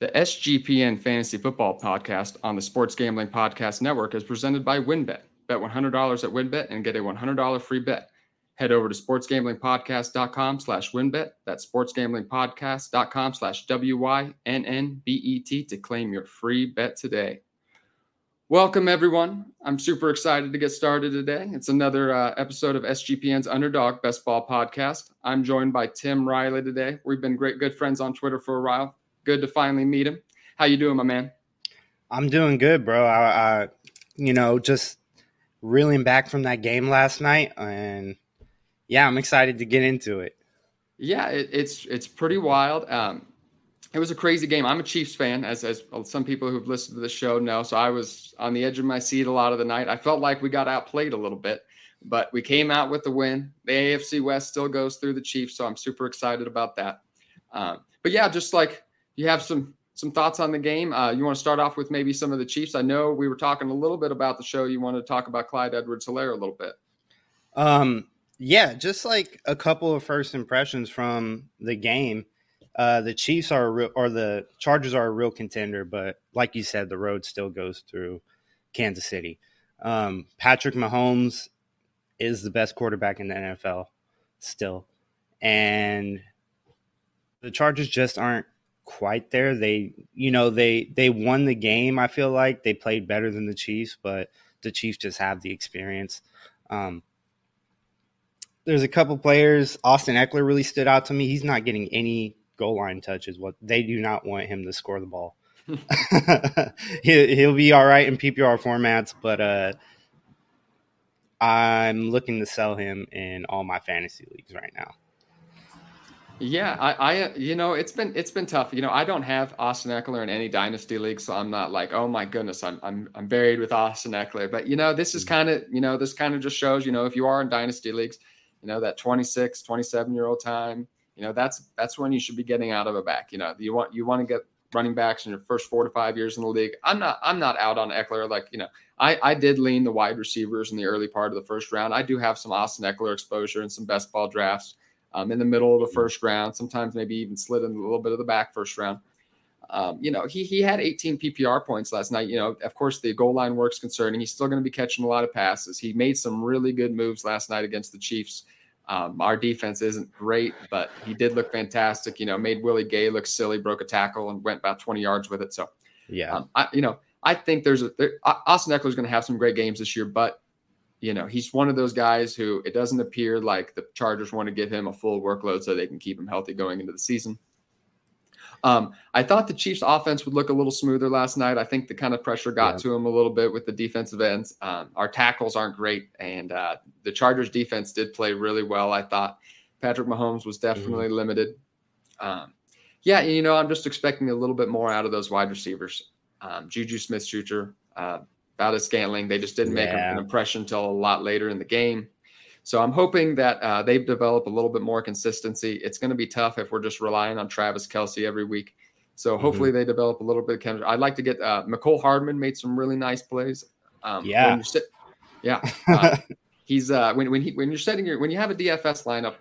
The SGPN Fantasy Football Podcast on the Sports Gambling Podcast Network is presented by WynnBET. Bet $100 at WynnBET and get a $100 free bet. Head over to sportsgamblingpodcast.com/WynnBET. That's sportsgamblingpodcast.com/WYNNBET to claim your free bet today. Welcome, everyone. I'm super excited to get started today. It's another episode of SGPN's Underdog Best Ball Podcast. I'm joined by Tim Riley today. We've been good friends on Twitter for a while. Good to finally meet him. How you doing, my man? I'm doing good, bro. I just reeling back from that game last night, and yeah, I'm excited to get into it. Yeah, it's pretty wild. It was a crazy game. I'm a Chiefs fan, as some people who've listened to the show know. So I was on the edge of my seat a lot of the night. I felt like we got outplayed a little bit, but we came out with the win. The AFC West still goes through the Chiefs, so I'm super excited about that. But yeah, just like. You have some thoughts on the game. You want to start off with maybe some of the Chiefs. I know we were talking a little bit about the show. You wanted to talk about Clyde Edwards-Helaire a little bit. Yeah, just like a couple of first impressions from the game. The Chiefs are the Chargers are a real contender, but like you said, the road still goes through Kansas City. Patrick Mahomes is the best quarterback in the NFL still, and the Chargers just aren't quite there. They won the game. I feel like they played better than the Chiefs, but the Chiefs just have the experience. There's a couple players. Austin Eckler really stood out to me. He's not getting any goal line touches. What they do not want him to score the ball. He'll be all right in PPR formats, but I'm looking to sell him in all my fantasy leagues right now. Yeah, I it's been tough. I don't have Austin Eckler in any dynasty league, so I'm not like, oh my goodness, I'm buried with Austin Eckler. But this is kind of, just shows, if you are in dynasty leagues, that 26, 27-year-old time, that's when you should be getting out of a back. You want to get running backs in your first 4 to 5 years in the league. I'm not out on Eckler. Like, I did lean the wide receivers in the early part of the first round. I do have some Austin Eckler exposure in some best ball drafts. In the middle of the first round, sometimes maybe even slid in a little bit of the back first round. He had 18 PPR points last night. Of course, the goal line work's concerning. He's still going to be catching a lot of passes. He made some really good moves last night against the Chiefs. Our defense isn't great, but he did look fantastic. Made Willie Gay look silly, broke a tackle, and went about 20 yards with it. So, yeah, I think Austin Eckler's going to have some great games this year, but he's one of those guys who it doesn't appear like the Chargers want to give him a full workload so they can keep him healthy going into the season. I thought the Chiefs offense would look a little smoother last night. I think the kind of pressure got to him a little bit with the defensive ends. Our tackles aren't great. And the Chargers defense did play really well. I thought Patrick Mahomes was definitely limited. I'm just expecting a little bit more out of those wide receivers. Juju Smith-Schuster, out of Scantling. They just didn't make an impression until a lot later in the game. So I'm hoping that they develop a little bit more consistency. It's going to be tough if we're just relying on Travis Kelce every week. So hopefully they develop a little bit of chemistry. I'd like to get Mecole Hardman made some really nice plays. He's when you have a DFS lineup,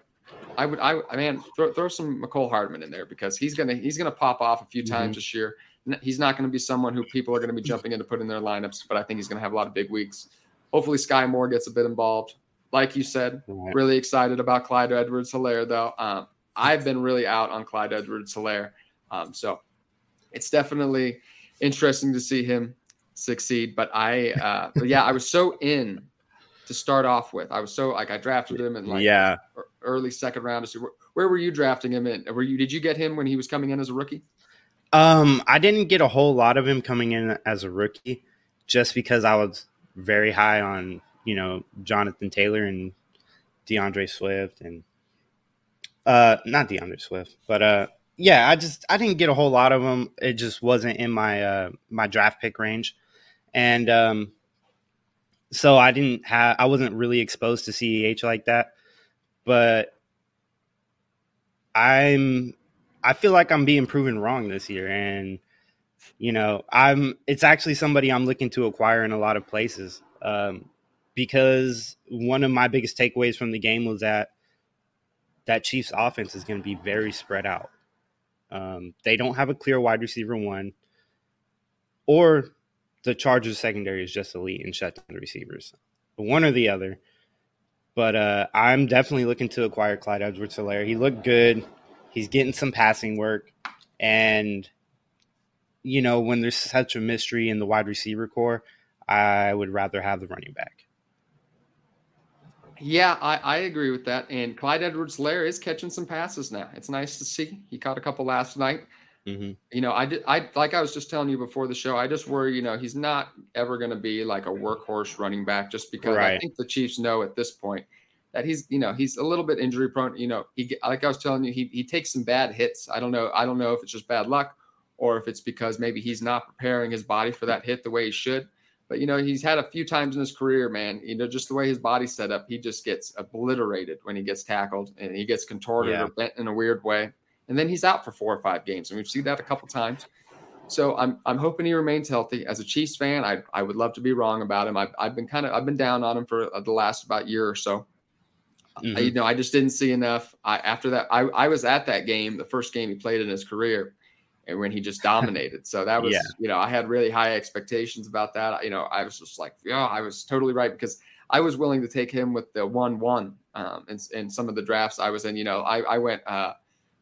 throw some Mecole Hardman in there because he's gonna pop off a few times this year. He's not going to be someone who people are going to be jumping in to put in their lineups, but I think he's going to have a lot of big weeks. Hopefully Sky Moore gets a bit involved. Like you said, really excited about Clyde Edwards-Helaire, though. I've been really out on Clyde Edwards-Helaire. So it's definitely interesting to see him succeed. But I was so in to start off with. I was so I drafted him in early second round. Where were you drafting him in? Did you get him when he was coming in as a rookie? I didn't get a whole lot of him coming in as a rookie just because I was very high on, Jonathan Taylor and DeAndre Swift and not DeAndre Swift, but I didn't get a whole lot of them. It just wasn't in my my draft pick range. And so I wasn't really exposed to CEH like that, but I feel like I'm being proven wrong this year, and it's actually somebody I'm looking to acquire in a lot of places because one of my biggest takeaways from the game was that Chiefs offense is going to be very spread out. They don't have a clear wide receiver one, or the Chargers secondary is just elite and shut down the receivers. One or the other. But I'm definitely looking to acquire Clyde Edwards-Helaire. He looked good. He's getting some passing work. And, you know, when there's such a mystery in the wide receiver core, I would rather have the running back. Yeah, I agree with that. And Clyde Edwards-Helaire is catching some passes now. It's nice to see. He caught a couple last night. Mm-hmm. You know, like I was just telling you before the show, I just worry, you know, he's not ever going to be like a workhorse running back just because right. I think the Chiefs know at this point that he's, you know, he's a little bit injury prone. You know, he, like I was telling you, he takes some bad hits. I don't know if it's just bad luck or if it's because maybe he's not preparing his body for that hit the way he should. But, you know, he's had a few times in his career, man, you know, just the way his body's set up, he just gets obliterated when he gets tackled and he gets contorted or bent in a weird way. And then he's out for 4 or 5 games. And we've seen that a couple times. So I'm hoping he remains healthy. As a Chiefs fan, I would love to be wrong about him. I've been down on him for the last about year or so. Mm-hmm. I just didn't see enough. After that, I was at that game, the first game he played in his career, and when he just dominated. So that was, I had really high expectations about that. You know, I was just like, yeah, I was totally right because I was willing to take him with the 1-1 in some of the drafts I was in. You know, I went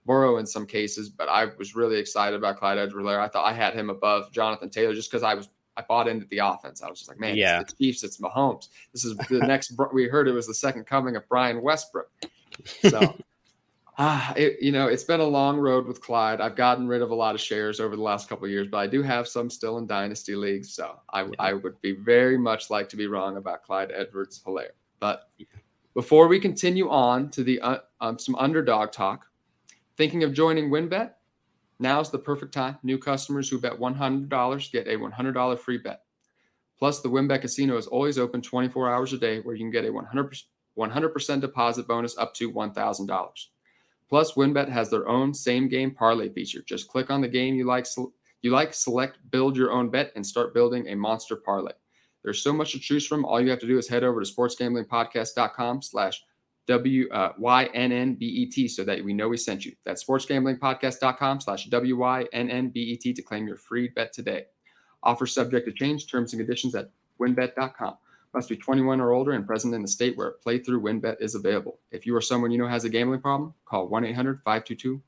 Burrow in some cases, but I was really excited about Clyde Edwards-Helaire. I thought I had him above Jonathan Taylor just because I bought into the offense. I was just like, man, it's the Chiefs, it's Mahomes. This is the next. We heard it was the second coming of Brian Westbrook. So, it's been a long road with Clyde. I've gotten rid of a lot of shares over the last couple of years, but I do have some still in dynasty leagues. So I would be very much like to be wrong about Clyde Edwards-Helaire. But before we continue on to the some underdog talk. Thinking of joining WynnBET? Now's the perfect time. New customers who bet $100 get a $100 free bet. Plus, the WynnBET Casino is always open 24 hours a day where you can get a 100% deposit bonus up to $1,000. Plus, WynnBET has their own same-game parlay feature. Just click on the game you like, select Build Your Own Bet, and start building a monster parlay. There's so much to choose from. All you have to do is head over to sportsgamblingpodcast.com/WYNNBET so that we know we sent you. That's sportsgamblingpodcast.com/WYNNBET to claim your free bet today. Offer subject to change, terms and conditions at WynnBET.com. Must be 21 or older and present in the state where playthrough WynnBET is available. If you or someone you know has a gambling problem, call 1-800-522-4700.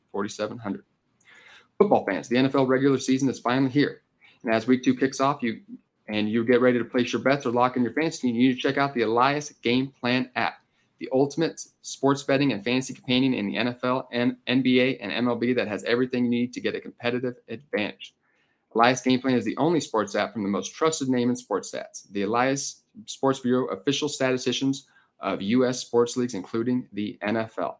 Football fans, the NFL regular season is finally here. And as week 2 kicks off, you get ready to place your bets or lock in your fantasy, you need to check out the Elias Game Plan app. The ultimate sports betting and fantasy companion in the NFL, and NBA, and MLB that has everything you need to get a competitive advantage. Elias Game Plan is the only sports app from the most trusted name in sports stats, the Elias Sports Bureau official statisticians of U.S. sports leagues, including the NFL.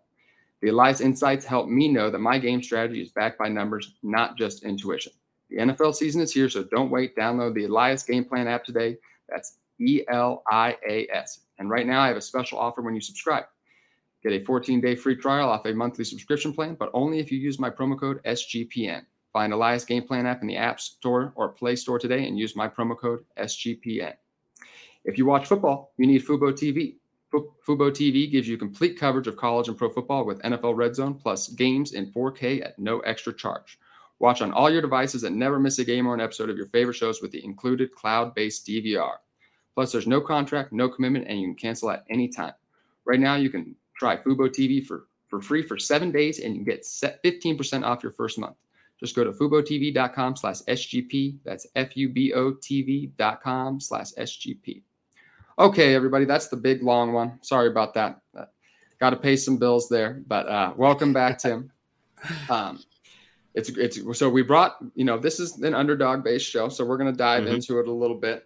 The Elias Insights help me know that my game strategy is backed by numbers, not just intuition. The NFL season is here, so don't wait. Download the Elias Game Plan app today. That's ELIAS. And right now I have a special offer when you subscribe. Get a 14-day free trial off a monthly subscription plan, but only if you use my promo code SGPN. Find Elias Game Plan app in the App Store or Play Store today and use my promo code SGPN. If you watch football, you need FuboTV. FuboTV gives you complete coverage of college and pro football with NFL Red Zone plus games in 4K at no extra charge. Watch on all your devices and never miss a game or an episode of your favorite shows with the included cloud-based DVR. Plus, there's no contract, no commitment, and you can cancel at any time. Right now, you can try FuboTV for free for 7 days, and you can get 15% off your first month. Just go to FuboTV.com/SGP. That's FuboTV.com/SGP. Okay, everybody, that's the big, long one. Sorry about that. Got to pay some bills there, but welcome back, Tim. So we brought, this is an underdog-based show, so we're going to dive into it a little bit.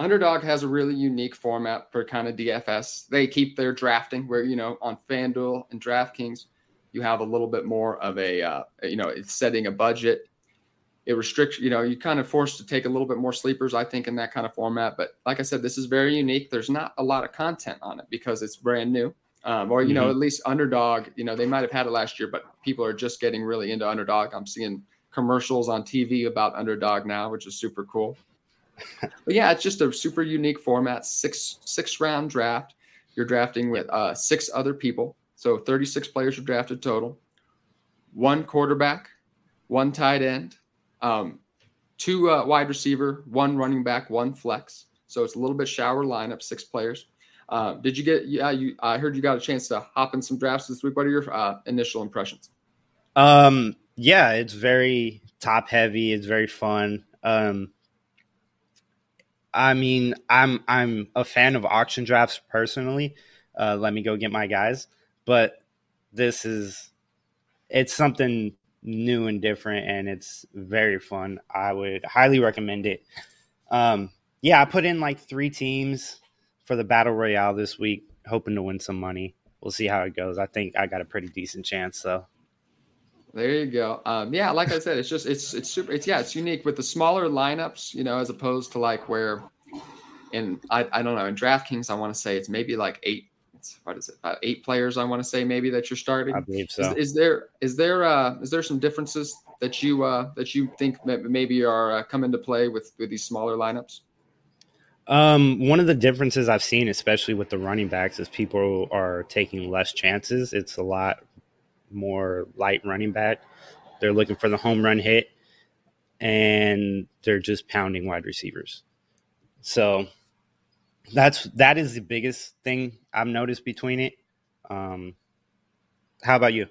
Underdog has a really unique format for kind of DFS. They keep their drafting where, on FanDuel and DraftKings, you have a little bit more of a, it's setting a budget. It restricts, you kind of forced to take a little bit more sleepers, I think, in that kind of format. But like I said, this is very unique. There's not a lot of content on it because it's brand new. At least Underdog, they might have had it last year, but people are just getting really into Underdog. I'm seeing commercials on TV about Underdog now, which is super cool. But yeah, it's just a super unique format. Six round draft. You're drafting with 6 other people, so 36 players are drafted total. one quarterback, one tight end, two wide receiver, one running back, one flex. So it's a little bit shallower lineup, six players. Did you get? Yeah, I heard you got a chance to hop in some drafts this week. What are your initial impressions? Yeah, it's very top heavy. It's very fun. I mean, I'm a fan of auction drafts personally. Let me go get my guys. But this is, it's something new and different, and it's very fun. I would highly recommend it. Yeah, I put in like 3 teams for the Battle Royale this week, hoping to win some money. We'll see how it goes. I think I got a pretty decent chance, so. There you go. Yeah, like I said, it's just it's super. It's it's unique with the smaller lineups, you know, as opposed to like where, and I don't know, in DraftKings I want to say it's maybe like 8. About 8 players I want to say maybe that you're starting. I believe so. Is there some differences that you think maybe are come into play with these smaller lineups? One of the differences I've seen, especially with the running backs, is people are taking less chances. It's a lot more light running back. They're looking for the home run hit, and they're just pounding wide receivers. So that is the biggest thing I've noticed between it. How about you?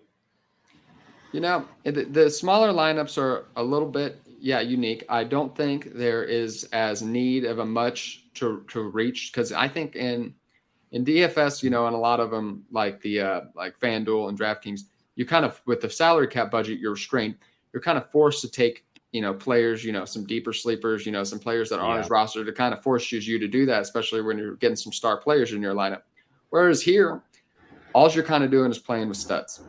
You know, the smaller lineups are a little bit, unique. I don't think there is as need of a much to reach, because I think in DFS, you know, and a lot of them like the like FanDuel and DraftKings, you kind of, with the salary cap budget, you're restrained. You're kind of forced to take, you know, players, you know, some deeper sleepers, you know, some players that are on his roster to kind of force you to do that, especially when you're getting some star players in your lineup. Whereas here, all you're kind of doing is playing with studs.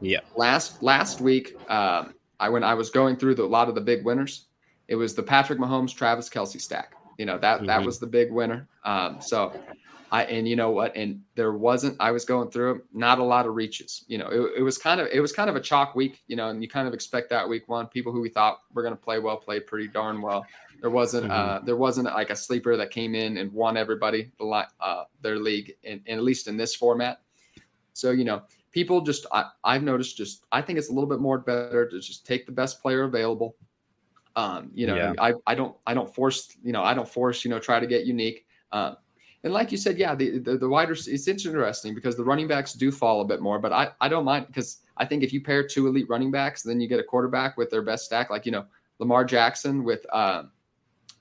Yeah. Last week, when I was going through a lot of the big winners, it was the Patrick Mahomes, Travis Kelce stack. You know, that was the big winner. And you know what? And there wasn't, I was going through it, not a lot of reaches. You know, it was kind of a chalk week, you know, and you kind of expect that week one. People who we thought were going to play well played pretty darn well. There wasn't like a sleeper that came in and won everybody their league, and at least in this format. So, you know, people just, I've noticed just, I think it's a little bit more better to just take the best player available. You know, I don't force, you know, try to get unique. And like you said, the wider, it's interesting because the running backs do fall a bit more, but I don't mind, because I think if you pair 2 elite running backs, then you get a quarterback with their best stack, like, you know, Lamar Jackson with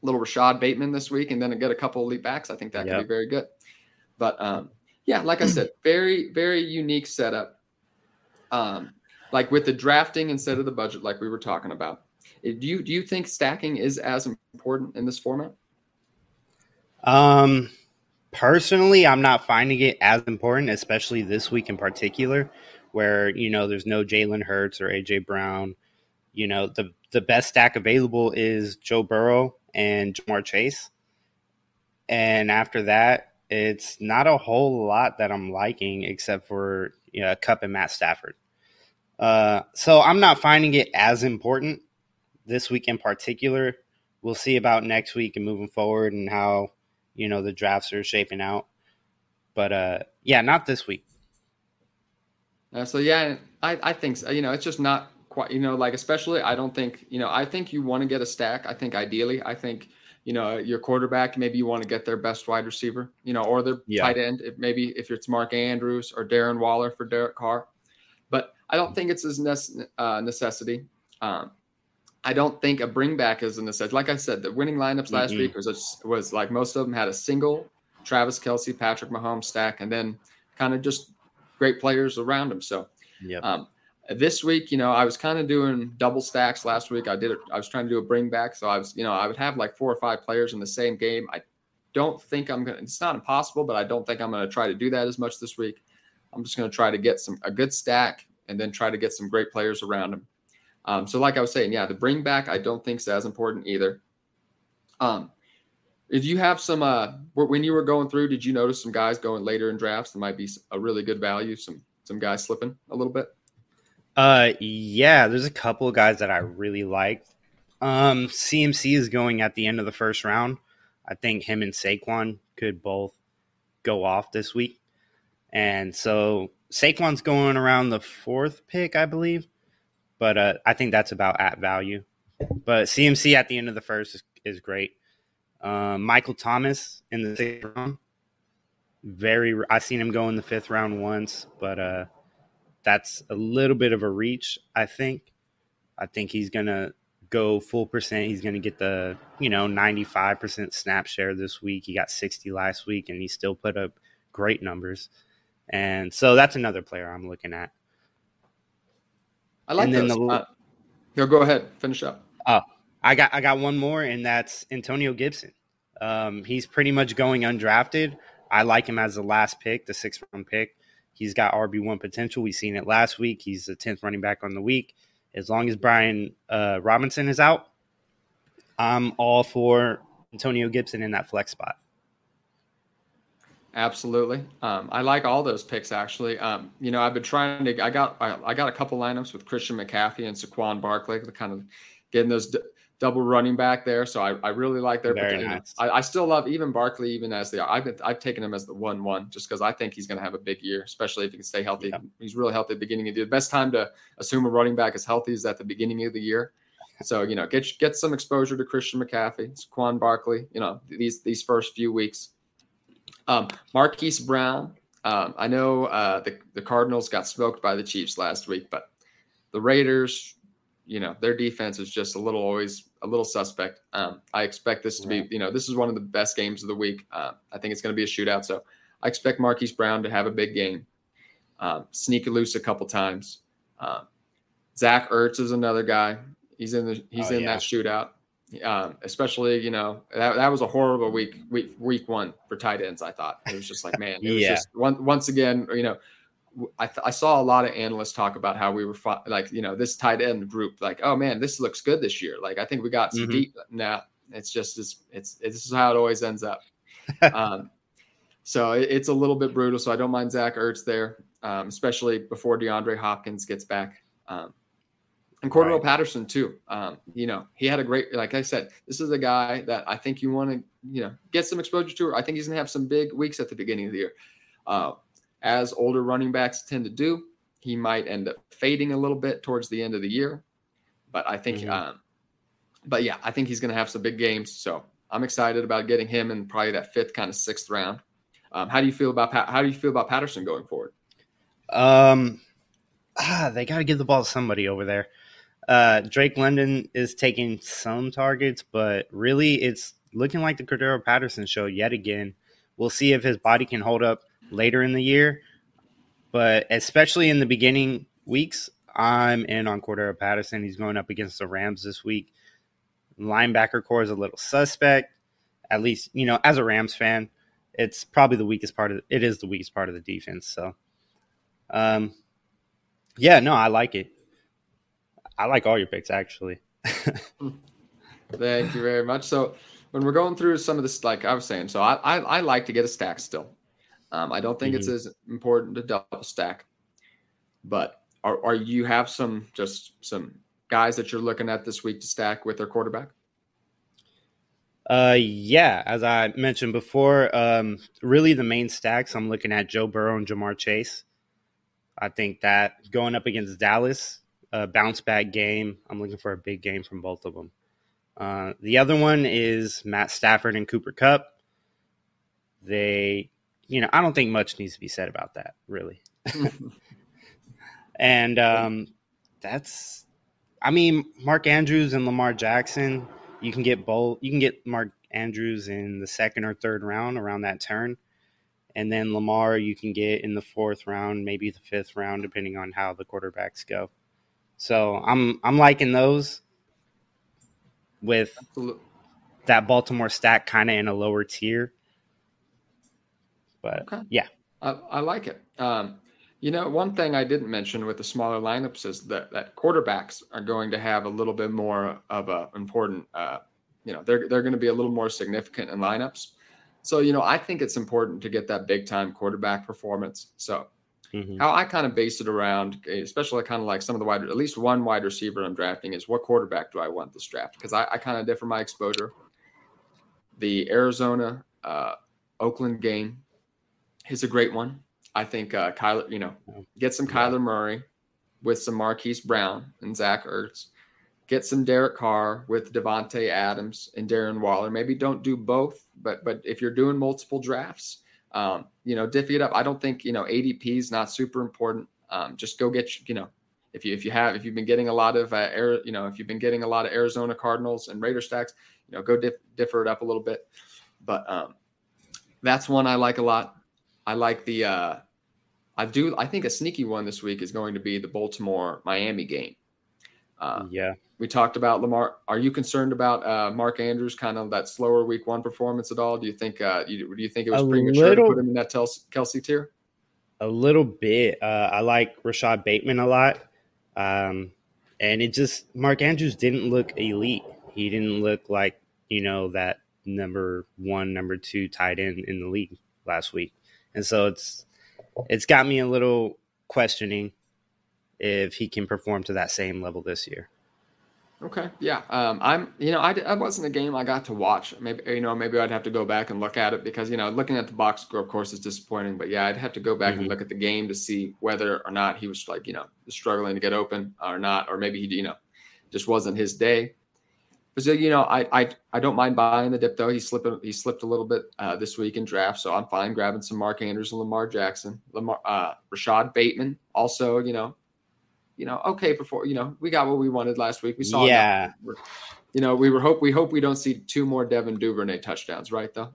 little Rashad Bateman this week, and then get a couple elite backs. I think that could be very good. But like I said, very, very unique setup. Like with the drafting instead of the budget, like we were talking about. Do you think stacking is as important in this format? Personally, I'm not finding it as important, especially this week in particular, where, you know, there's no Jalen Hurts or AJ Brown. You know, the best stack available is Joe Burrow and Jamar Chase. And after that, it's not a whole lot that I'm liking except for, you know, Kupp and Matt Stafford. So I'm not finding it as important this week in particular. We'll see about next week and moving forward and how, you know, the drafts are shaping out, but not this week. I think so. You know, it's just not quite, you know, like, especially, I don't think, you know, I think you want to get a stack. I think ideally, you know, your quarterback, maybe you want to get their best wide receiver, you know, or their tight end. If it's Mark Andrews or Darren Waller for Derek Carr, but I don't think it's as necessity. I don't think a bring back is a necessity. Like I said, the winning lineups last week was like most of them had a single Travis Kelce, Patrick Mahomes stack, and then kind of just great players around him. So this week, you know, I was kind of doing double stacks last week. I was trying to do a bring back. So I was, you know, I would have like 4 or 5 players in the same game. I don't think it's not impossible, but I don't think I'm going to try to do that as much this week. I'm just going to try to get a good stack and then try to get some great players around him. So like I was saying, the bring back, I don't think is as important either. If you have some, when you were going through, did you notice some guys going later in drafts that might be a really good value? Some guys slipping a little bit. There's a couple of guys that I really like. CMC is going at the end of the first round. I think him and Saquon could both go off this week. And so Saquon's going around the 4th pick, I believe. But I think that's about at value. But CMC at the end of the first is great. Michael Thomas in the sixth round. I've seen him go in the fifth round once, but that's a little bit of a reach, I think. I think he's going to go full percent. He's going to get the, 95% snap share this week. He got 60 last week, and he still put up great numbers. And so that's another player I'm looking at. I like this. Yo, go ahead. Finish up. I got one more, and that's Antonio Gibson. He's pretty much going undrafted. I like him as the last pick, the sixth-round pick. He's got RB1 potential. We've seen it last week. He's the 10th running back on the week. As long as Brian Robinson is out, I'm all for Antonio Gibson in that flex spot. Absolutely. I like all those picks, actually. I've been trying to – I got a couple lineups with Christian McCaffrey and Saquon Barkley, kind of getting those double running back there. So I really like their potential. Nice. I still love even Barkley, even as they are. I've taken him as the 1-1 just because I think he's going to have a big year, especially if he can stay healthy. Yeah. He's really healthy at the beginning of the year. The best time to assume a running back is healthy is at the beginning of the year. So, get some exposure to Christian McCaffrey, Saquon Barkley, these first few weeks. Marquise Brown. I know the Cardinals got smoked by the Chiefs last week, but the Raiders, their defense is just always a little suspect. I expect this to be, this is one of the best games of the week. I think it's going to be a shootout. So I expect Marquise Brown to have a big game, sneak loose a couple times. Zach Ertz is another guy. He's in that shootout. Especially, that was a horrible week one for tight ends. I thought it was just like, man, it was just once again, I saw a lot of analysts talk about how we were this tight end group, like, oh man, this looks good this year. Like, I think we got some deep. Nah, it's just, this is how it always ends up. So it's a little bit brutal. So I don't mind Zach Ertz there, especially before DeAndre Hopkins gets back. And Cordell Patterson too. He had a great, like I said, this is a guy that I think you want to, get some exposure to. I think he's going to have some big weeks at the beginning of the year. As older running backs tend to do, he might end up fading a little bit towards the end of the year. But I think, I think he's going to have some big games. So I'm excited about getting him in probably that fifth, kind of sixth round. How do you feel about Patterson going forward? They got to give the ball to somebody over there. Drake London is taking some targets, but really it's looking like the Cordero Patterson show yet again. We'll see if his body can hold up later in the year, but especially in the beginning weeks, I'm in on Cordero Patterson. He's going up against the Rams this week. Linebacker core is a little suspect, at least, as a Rams fan, it's probably the weakest part of it is the weakest part of the defense. So, I like it. I like all your picks, actually. Thank you very much. So when we're going through some of this, like I was saying, so I like to get a stack still. I don't think it's as important to double stack, but are you have some guys that you're looking at this week to stack with their quarterback? As I mentioned before, really the main stacks, I'm looking at Joe Burrow and Jamar Chase. I think that going up against Dallas, a bounce back game. I'm looking for a big game from both of them. The other one is Matt Stafford and Cooper Kupp. They, I don't think much needs to be said about that, really. And Mark Andrews and Lamar Jackson. You can get both. You can get Mark Andrews in the second or third round around that turn. And then Lamar, you can get in the fourth round, maybe the fifth round, depending on how the quarterbacks go. So I'm liking those with that Baltimore stack kind of in a lower tier. But I like it. One thing I didn't mention with the smaller lineups is that quarterbacks are going to have a little bit more of a important. They're going to be a little more significant in lineups. So, I think it's important to get that big time quarterback performance. So how I kind of base it around, especially kind of like some of the at least one wide receiver I'm drafting is what quarterback do I want this draft? Because I kind of differ my exposure. The Arizona, Oakland game is a great one. I think Kyler, get some Kyler Murray. with some Marquise Brown and Zach Ertz. Get some Derek Carr with Devontae Adams and Darren Waller. Maybe don't do both, but if you're doing multiple drafts, divvy it up. I don't think, ADP is not super important. Just go get, if you've been getting a lot of Arizona Cardinals and Raider stacks, go differ it up a little bit. But that's one I like a lot. I like the, I think a sneaky one this week is going to be the Baltimore-Miami game. We talked about Lamar. Are you concerned about Mark Andrews, kind of that slower week one performance at all? Do you think it was premature to put him in that Kelsey tier? A little bit. I like Rashad Bateman a lot. And it just, Mark Andrews didn't look elite. He didn't look like, that number one, number two tight end in the league last week. And so it's got me a little questioning if he can perform to that same level this year. Okay. Yeah. I wasn't a game I got to watch. Maybe I'd have to go back and look at it because, looking at the box score, of course, is disappointing, but yeah, I'd have to go back and look at the game to see whether or not he was like, struggling to get open or not, or maybe he, just wasn't his day. But, I don't mind buying the dip though. He slipped a little bit this week in draft. So I'm fine grabbing some Mark Andrews and Lamar Jackson, Rashad Bateman also, okay, before, we got what we wanted last week. We saw, we hope we don't see two more Devin Duvernay touchdowns, right though?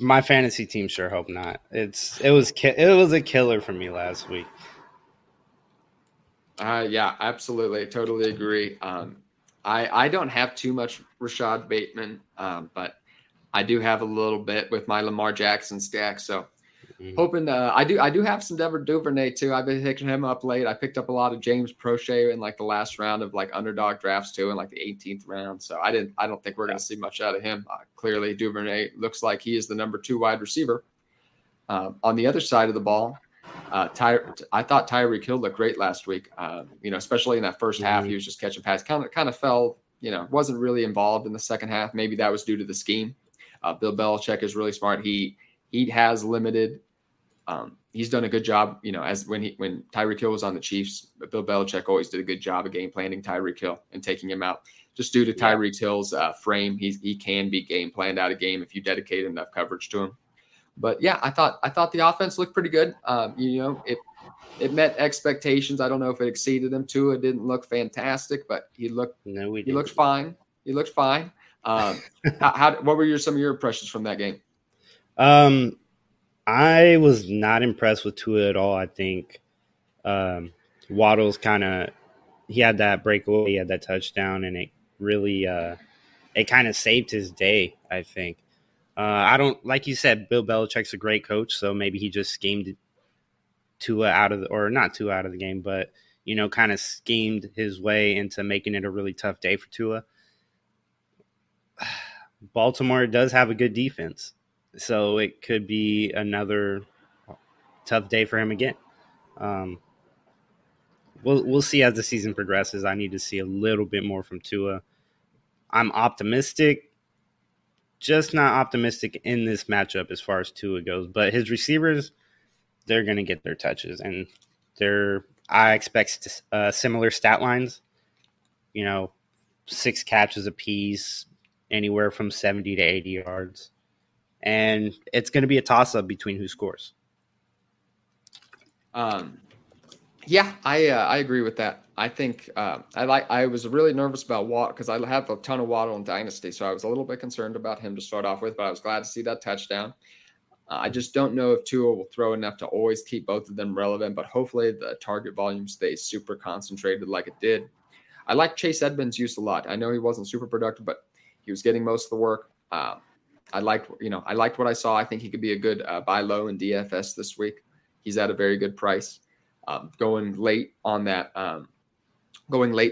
My fantasy team sure hope not. It was a killer for me last week. Yeah, absolutely. Totally agree. I don't have too much Rashad Bateman, but I do have a little bit with my Lamar Jackson stack. So hoping I do have some Devin Duvernay too. I've been picking him up late. I picked up a lot of James Prochet in the last round of underdog drafts too, in the 18th round. So I don't think we're going to see much out of him. Clearly Duvernay looks like he is the number two wide receiver. On the other side of the ball, I thought Tyreek Hill looked great last week. Especially in that first half, he was just catching passes. Kind of fell. Wasn't really involved in the second half. Maybe that was due to the scheme. Bill Belichick is really smart. He has limited. He's done a good job. When Tyreek Hill was on the Chiefs, Bill Belichick always did a good job of game planning Tyreek Hill and taking him out. Just due to Tyreek Hill's frame, he can be game planned out of game if you dedicate enough coverage to him. But yeah, I thought the offense looked pretty good. It met expectations. I don't know if it exceeded them too. It didn't look fantastic, but he looked fine. He looked fine. What were some of your impressions from that game? I was not impressed with Tua at all. I think Waddle's he had that breakaway, he had that touchdown, and it really it kind of saved his day, I think. I don't, like you said, Bill Belichick's a great coach, so maybe he just schemed Tua not Tua out of the game, but, kind of schemed his way into making it a really tough day for Tua. Baltimore does have a good defense, so it could be another tough day for him again. We'll see as the season progresses. I need to see a little bit more from Tua. I'm optimistic. Just not optimistic in this matchup as far as Tua goes, but his receivers, they're going to get their touches, and I expect similar stat lines. 6 catches apiece, anywhere from 70 to 80 yards, and it's going to be a toss-up between who scores. Yeah, I agree with that. I think I was really nervous about Waddle because I have a ton of Waddle in Dynasty, so I was a little bit concerned about him to start off with, but I was glad to see that touchdown. I just don't know if Tua will throw enough to always keep both of them relevant, but hopefully the target volume stays super concentrated like it did. I like Chase Edmonds' use a lot. I know he wasn't super productive, but he was getting most of the work. I liked what I saw. I think he could be a good buy low in DFS this week. He's at a very good price. Going late in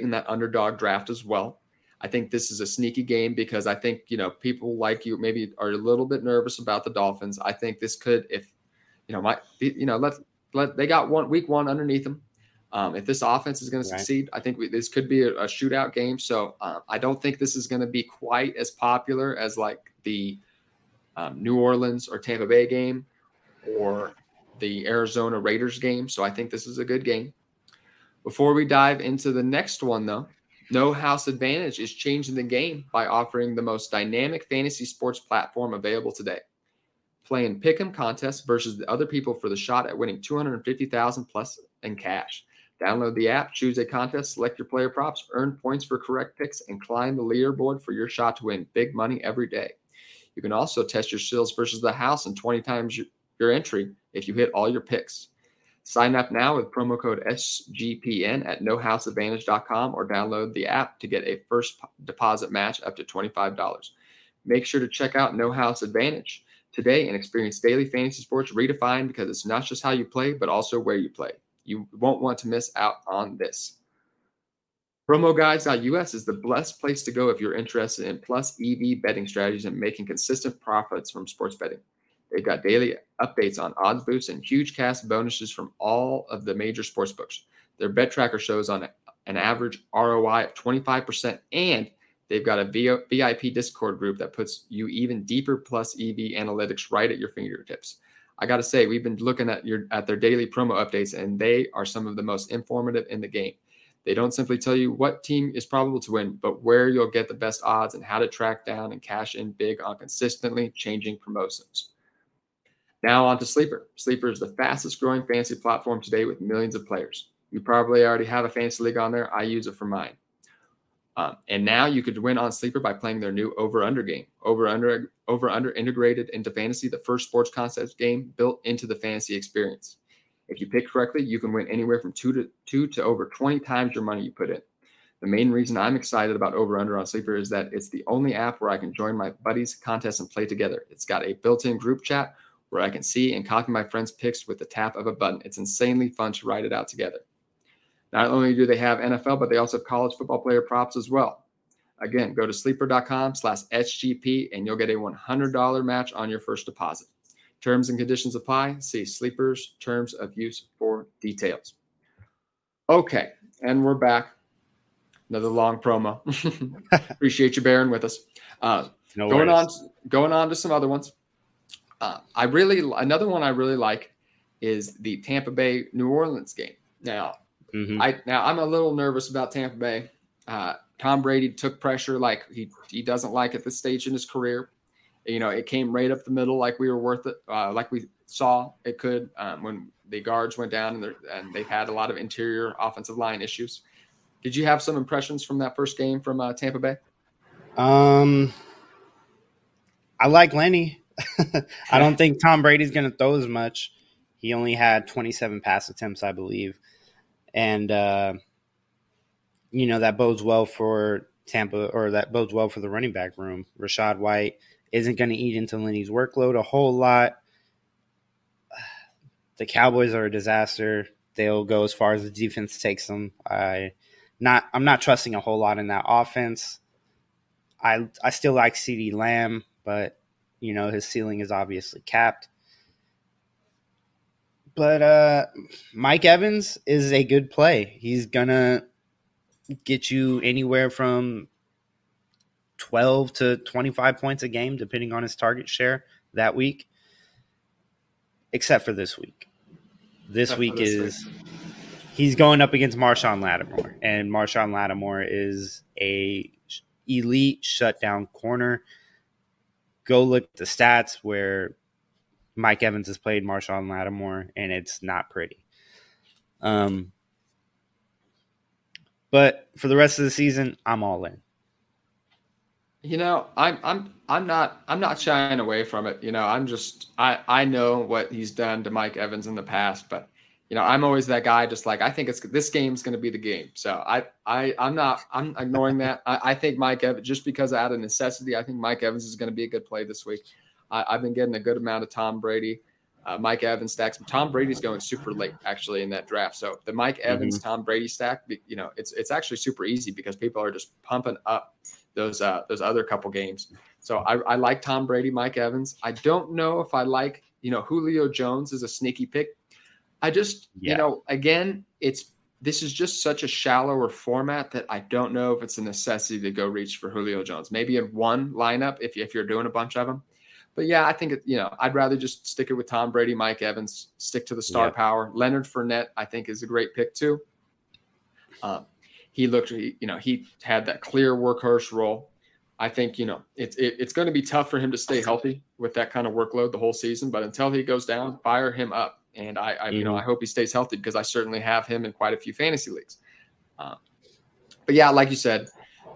that underdog draft as well. I think this is a sneaky game because I think, people like you maybe are a little bit nervous about the Dolphins. I think this could, if, they got week one underneath them. If this offense is going to succeed, I think this could be a shootout game. So I don't think this is going to be quite as popular as the New Orleans or Tampa Bay game or the Arizona Raiders game. So I think this is a good game. Before we dive into the next one, though, No House Advantage is changing the game by offering the most dynamic fantasy sports platform available today. Play in pick'em contests versus the other people for the shot at winning $250,000 plus in cash. Download the app, choose a contest, select your player props, earn points for correct picks, and climb the leaderboard for your shot to win big money every day. You can also test your skills versus the house and 20 times your entry if you hit all your picks. Sign up now with promo code SGPN at nohouseadvantage.com or download the app to get a first deposit match up to $25. Make sure to check out No House Advantage today and experience daily fantasy sports redefined, because it's not just how you play, but also where you play. You won't want to miss out on this. PromoGuys.us is the best place to go if you're interested in plus EV betting strategies and making consistent profits from sports betting. They've got daily updates on odds boosts and huge cash bonuses from all of the major sports books. Their bet tracker shows on an average ROI of 25%, and they've got a VIP Discord group that puts you even deeper plus EV analytics right at your fingertips. I got to say, we've been looking at their daily promo updates, and they are some of the most informative in the game. They don't simply tell you what team is probable to win, but where you'll get the best odds and how to track down and cash in big on consistently changing promotions. Now on to Sleeper. Sleeper is the fastest growing fantasy platform today with millions of players. You probably already have a fantasy league on there. I use it for mine. And now you could win on Sleeper by playing their new over-under game. Over-under integrated into fantasy, the first sports concept game built into the fantasy experience. If you pick correctly, you can win anywhere from two to over 20 times your money you put in. The main reason I'm excited about Over/Under on Sleeper is that it's the only app where I can join my buddies' contests and play together. It's got a built-in group chat where I can see and copy my friends' picks with the tap of a button. It's insanely fun to write it out together. Not only do they have NFL, but they also have college football player props as well. Again, go to sleeper.com/SGP and you'll get a $100 match on your first deposit. Terms and conditions apply. See Sleeper's terms of use for details. Okay, and we're back. Another long promo. Appreciate you bearing with us. Going on to some other ones. Another one I really like is the Tampa Bay New Orleans game. Now I'm a little nervous about Tampa Bay. Tom Brady took pressure like he doesn't like at this stage in his career. You know, it came right up the middle, like we were worth it, like we saw it could when the guards went down, and they've had a lot of interior offensive line issues. Did you have some impressions from that first game from Tampa Bay? I like Lenny. I don't think Tom Brady's going to throw as much. He only had 27 pass attempts, I believe. And, you know, that bodes well for Tampa, or that bodes well for the running back room. Rachaad White isn't going to eat into Lenny's workload a whole lot. The Cowboys are a disaster. They'll go as far as the defense takes them. I'm not trusting a whole lot in that offense. I still like CeeDee Lamb, but you know, his ceiling is obviously capped. But Mike Evans is a good play. He's going to get you anywhere from 12 to 25 points a game, depending on his target share that week, except for this week. He's going up against Marshawn Lattimore, and Marshawn Lattimore is a elite shutdown corner. Go look at the stats where Mike Evans has played Marshawn Lattimore, and it's not pretty. But for the rest of the season, I'm all in. You know, I'm not shying away from it. You know, I know what he's done to Mike Evans in the past, but you know, I'm always that guy. Just like, I think this game's going to be the game. So I'm ignoring that. I think Mike Evans, just because out of necessity, I think Mike Evans is going to be a good play this week. I've been getting a good amount of Tom Brady, Mike Evans stacks. Tom Brady's going super late actually in that draft. So the Mike Evans, Tom Brady stack, you know, it's actually super easy because people are just pumping up those other couple games. So I like Tom Brady, Mike Evans. I don't know if I like, you know, Julio Jones is a sneaky pick. I just, you know, again, this is just such a shallower format that I don't know if it's a necessity to go reach for Julio Jones. Maybe in one lineup if you're doing a bunch of them. But yeah, I think I'd rather just stick it with Tom Brady, Mike Evans, stick to the star power. Leonard Fournette, I think, is a great pick too. He looked, he had that clear workhorse role. I think, it's going to be tough for him to stay healthy with that kind of workload the whole season. But until he goes down, fire him up. And I hope he stays healthy, because I certainly have him in quite a few fantasy leagues. But yeah, like you said,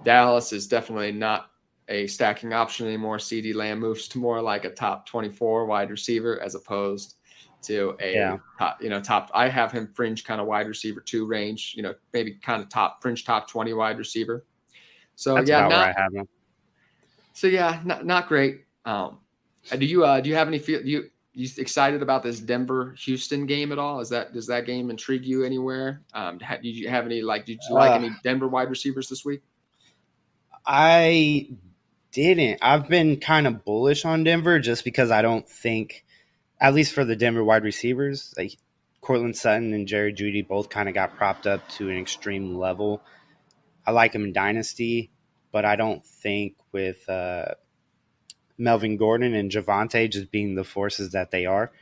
Dallas is definitely not a stacking option anymore. CeeDee Lamb moves to more like a top 24 wide receiver as opposed to a top. I have him fringe kind of wide receiver 2 range, maybe kind of top fringe top 20 wide receiver. So that's where I have him. So yeah, not great. Do you have any feel? You excited about this Denver-Houston game at all? Does that game intrigue you anywhere? Did you have any any Denver wide receivers this week? I didn't. I've been kind of bullish on Denver just because I don't think, at least for the Denver wide receivers, like Courtland Sutton and Jerry Jeudy both kind of got propped up to an extreme level. I like him in Dynasty, but I don't think with Melvin Gordon and Javonte just being the forces that they are,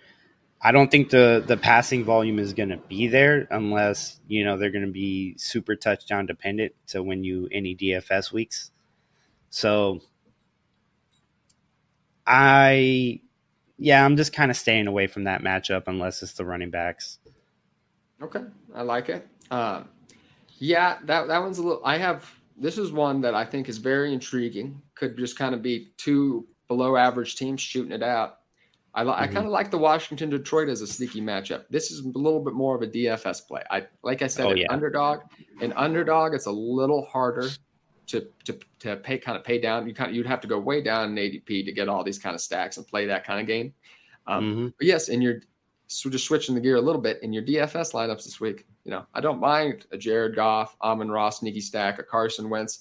I don't think the passing volume is going to be there unless, they're going to be super touchdown dependent to win you any DFS weeks. So I'm just kind of staying away from that matchup unless it's the running backs. Okay. I like it. That one's this is one that I think is very intriguing. Could just kind of be two below average teams shooting it out. I kind of like the Washington-Detroit as a sneaky matchup. This is a little bit more of a DFS play. Underdog, it's a little harder to pay down. You'd have to go way down in ADP to get all these kind of stacks and play that kind of game. But yes, so just switching the gear a little bit in your DFS lineups this week. I don't mind a Jared Goff, Amon-Ra sneaky stack, a Carson Wentz.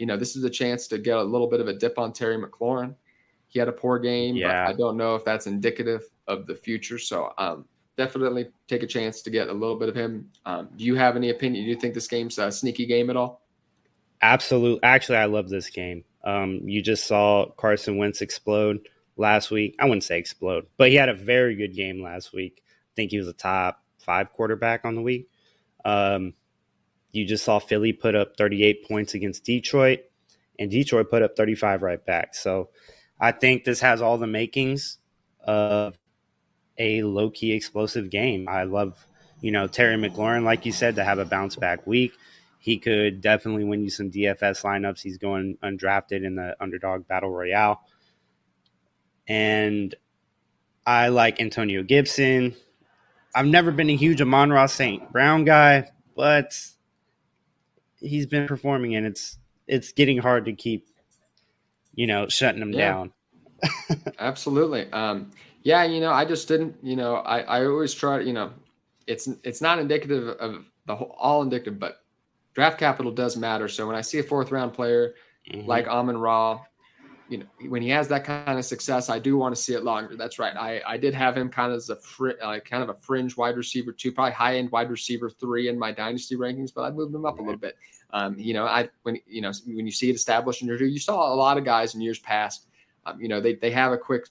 This is a chance to get a little bit of a dip on Terry McLaurin. He had a poor game. Yeah. But I don't know if that's indicative of the future. So definitely take a chance to get a little bit of him. Do you have any opinion? Do you think this game's a sneaky game at all? Absolutely. Actually, I love this game. You just saw Carson Wentz explode last week. I wouldn't say explode, but he had a very good game last week. I think he was a top 5 quarterback on the week. You just saw Philly put up 38 points against Detroit, and Detroit put up 35 right back. So I think this has all the makings of a low-key explosive game. I love, Terry McLaurin, like you said, to have a bounce-back week. He could definitely win you some DFS lineups. He's going undrafted in the Underdog Battle Royale. And I like Antonio Gibson. I've never been a huge Amon-Ra St. Brown guy, but he's been performing, and it's getting hard to keep, shutting them down. Absolutely. I just didn't, I always try, it's not indicative of the whole, all indicative, but draft capital does matter. So when I see a 4th round player like Amon-Ra, when he has that kind of success, I do want to see it longer. That's right. I did have him kind of as a fringe wide receiver 2, probably high end wide receiver 3 in my dynasty rankings, but I moved him up a little bit. When you see it established in your, you saw a lot of guys in years past, they have a quick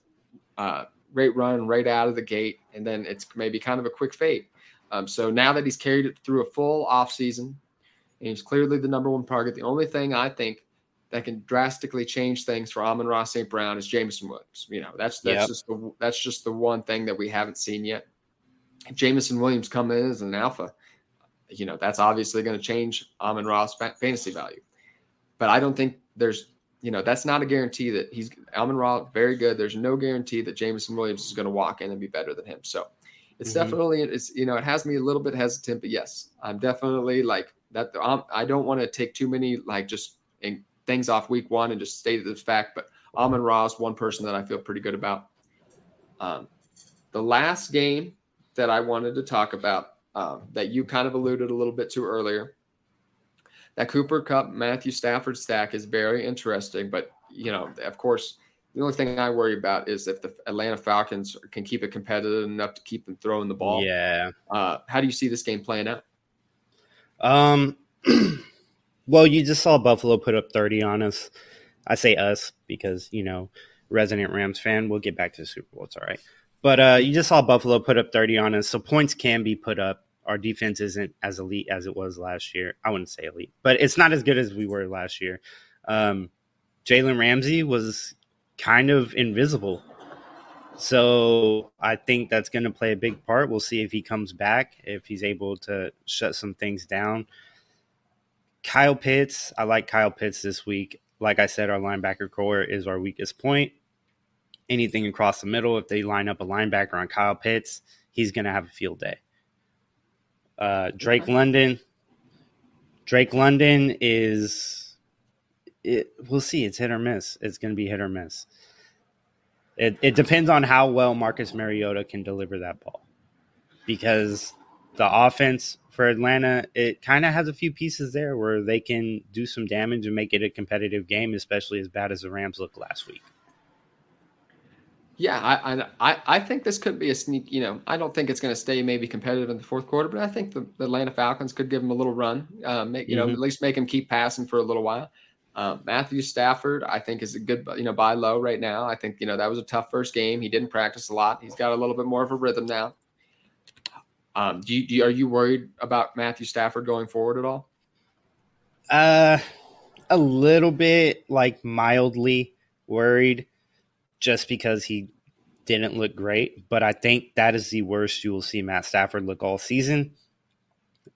rate run right out of the gate, and then it's maybe kind of a quick fade. So now that he's carried it through a full off season, and he's clearly the number 1 target, the only thing I think that can drastically change things for Amon-Ra St. Brown is Jameson Williams. That's just the one thing that we haven't seen yet. If Jameson Williams comes in as an alpha, that's obviously going to change Amon-Ra's fantasy value. But I don't think there's, that's not a guarantee that he's Amon-Ra very good. There's no guarantee that Jameson Williams is going to walk in and be better than him. So it's definitely, it has me a little bit hesitant, but yes, I'm definitely like that. I don't want to take too many, things off week 1 and just stated the fact, but Amon-Ra is one person that I feel pretty good about. The last game that I wanted to talk about that you kind of alluded a little bit to earlier, that Cooper Kupp, Matthew Stafford stack is very interesting, but of course the only thing I worry about is if the Atlanta Falcons can keep it competitive enough to keep them throwing the ball. Yeah. How do you see this game playing out? Well, you just saw Buffalo put up 30 on us. I say us because, resident Rams fan. We'll get back to the Super Bowl. It's all right. But you just saw Buffalo put up 30 on us, so points can be put up our defense isn't as elite as it was last year. I wouldn't say elite, but it's not as good as we were last year. Jalen Ramsey was kind of invisible. So I think that's going to play a big part. We'll see if he comes back, if he's able to shut some things down. Kyle Pitts. I like Kyle Pitts this week. Like I said, our linebacker core is our weakest point. Anything across the middle, if they line up a linebacker on Kyle Pitts, he's going to have a field day. Drake London. Drake London is – we'll see. It's hit or miss. It's going to be hit or miss. It depends on how well Marcus Mariota can deliver that ball, because the offense for Atlanta, it kind of has a few pieces there where they can do some damage and make it a competitive game, especially as bad as the Rams looked last week. Yeah, I think this could be a sneak. You know, I don't think it's going to stay maybe competitive in the fourth quarter, but I think the Atlanta Falcons could give them a little run, make at least make them keep passing for a little while. Matthew Stafford, I think, is a good, buy low right now. I think, that was a tough first game. He didn't practice a lot. He's got a little bit more of a rhythm now. Are you worried about Matthew Stafford going forward at all? A little bit, like mildly worried, just because he didn't look great. But I think that is the worst you will see Matt Stafford look all season.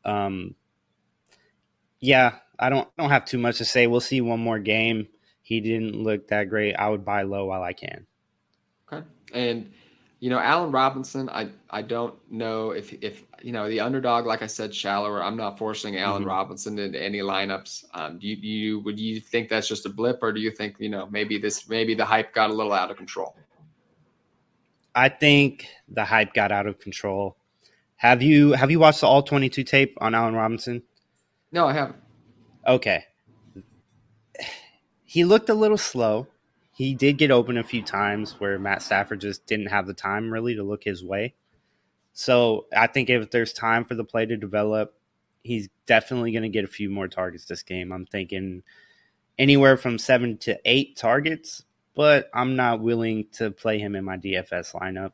Yeah. I don't have too much to say. We'll see one more game. He didn't look that great. I would buy low while I can. Okay. And, Allen Robinson, I don't know if the underdog, like I said, shallower. I'm not forcing Allen Robinson into any lineups. Would you think that's just a blip, or do you think, maybe the hype got a little out of control? I think the hype got out of control. Have you watched the all 22 tape on Allen Robinson? No, I haven't. Okay. He looked a little slow. He did get open a few times where Matt Stafford just didn't have the time really to look his way. So I think if there's time for the play to develop, he's definitely going to get a few more targets this game. I'm thinking anywhere from 7 to 8 targets, but I'm not willing to play him in my DFS lineup.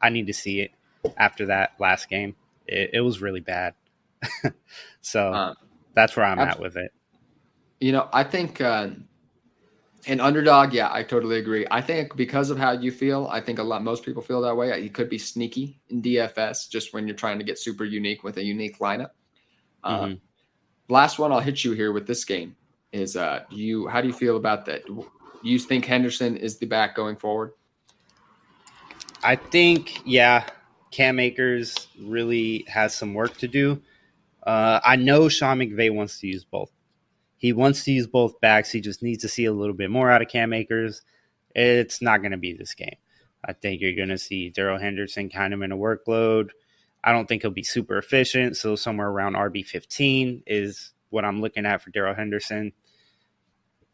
I need to see it after that last game. It was really bad. So that's where I'm at with it. I think an underdog. Yeah, I totally agree. I think because of how you feel, I think most people feel that way. You could be sneaky in DFS just when you're trying to get super unique with a unique lineup. Last one I'll hit you here with this game is how do you feel about that? You think Henderson is the back going forward? I think, yeah, Cam Akers really has some work to do. I know Sean McVay wants to use both. He wants to use both backs. He just needs to see a little bit more out of Cam Akers. It's not going to be this game. I think you're going to see Daryl Henderson kind of in a workload. I don't think he'll be super efficient, so somewhere around RB15 is what I'm looking at for Daryl Henderson.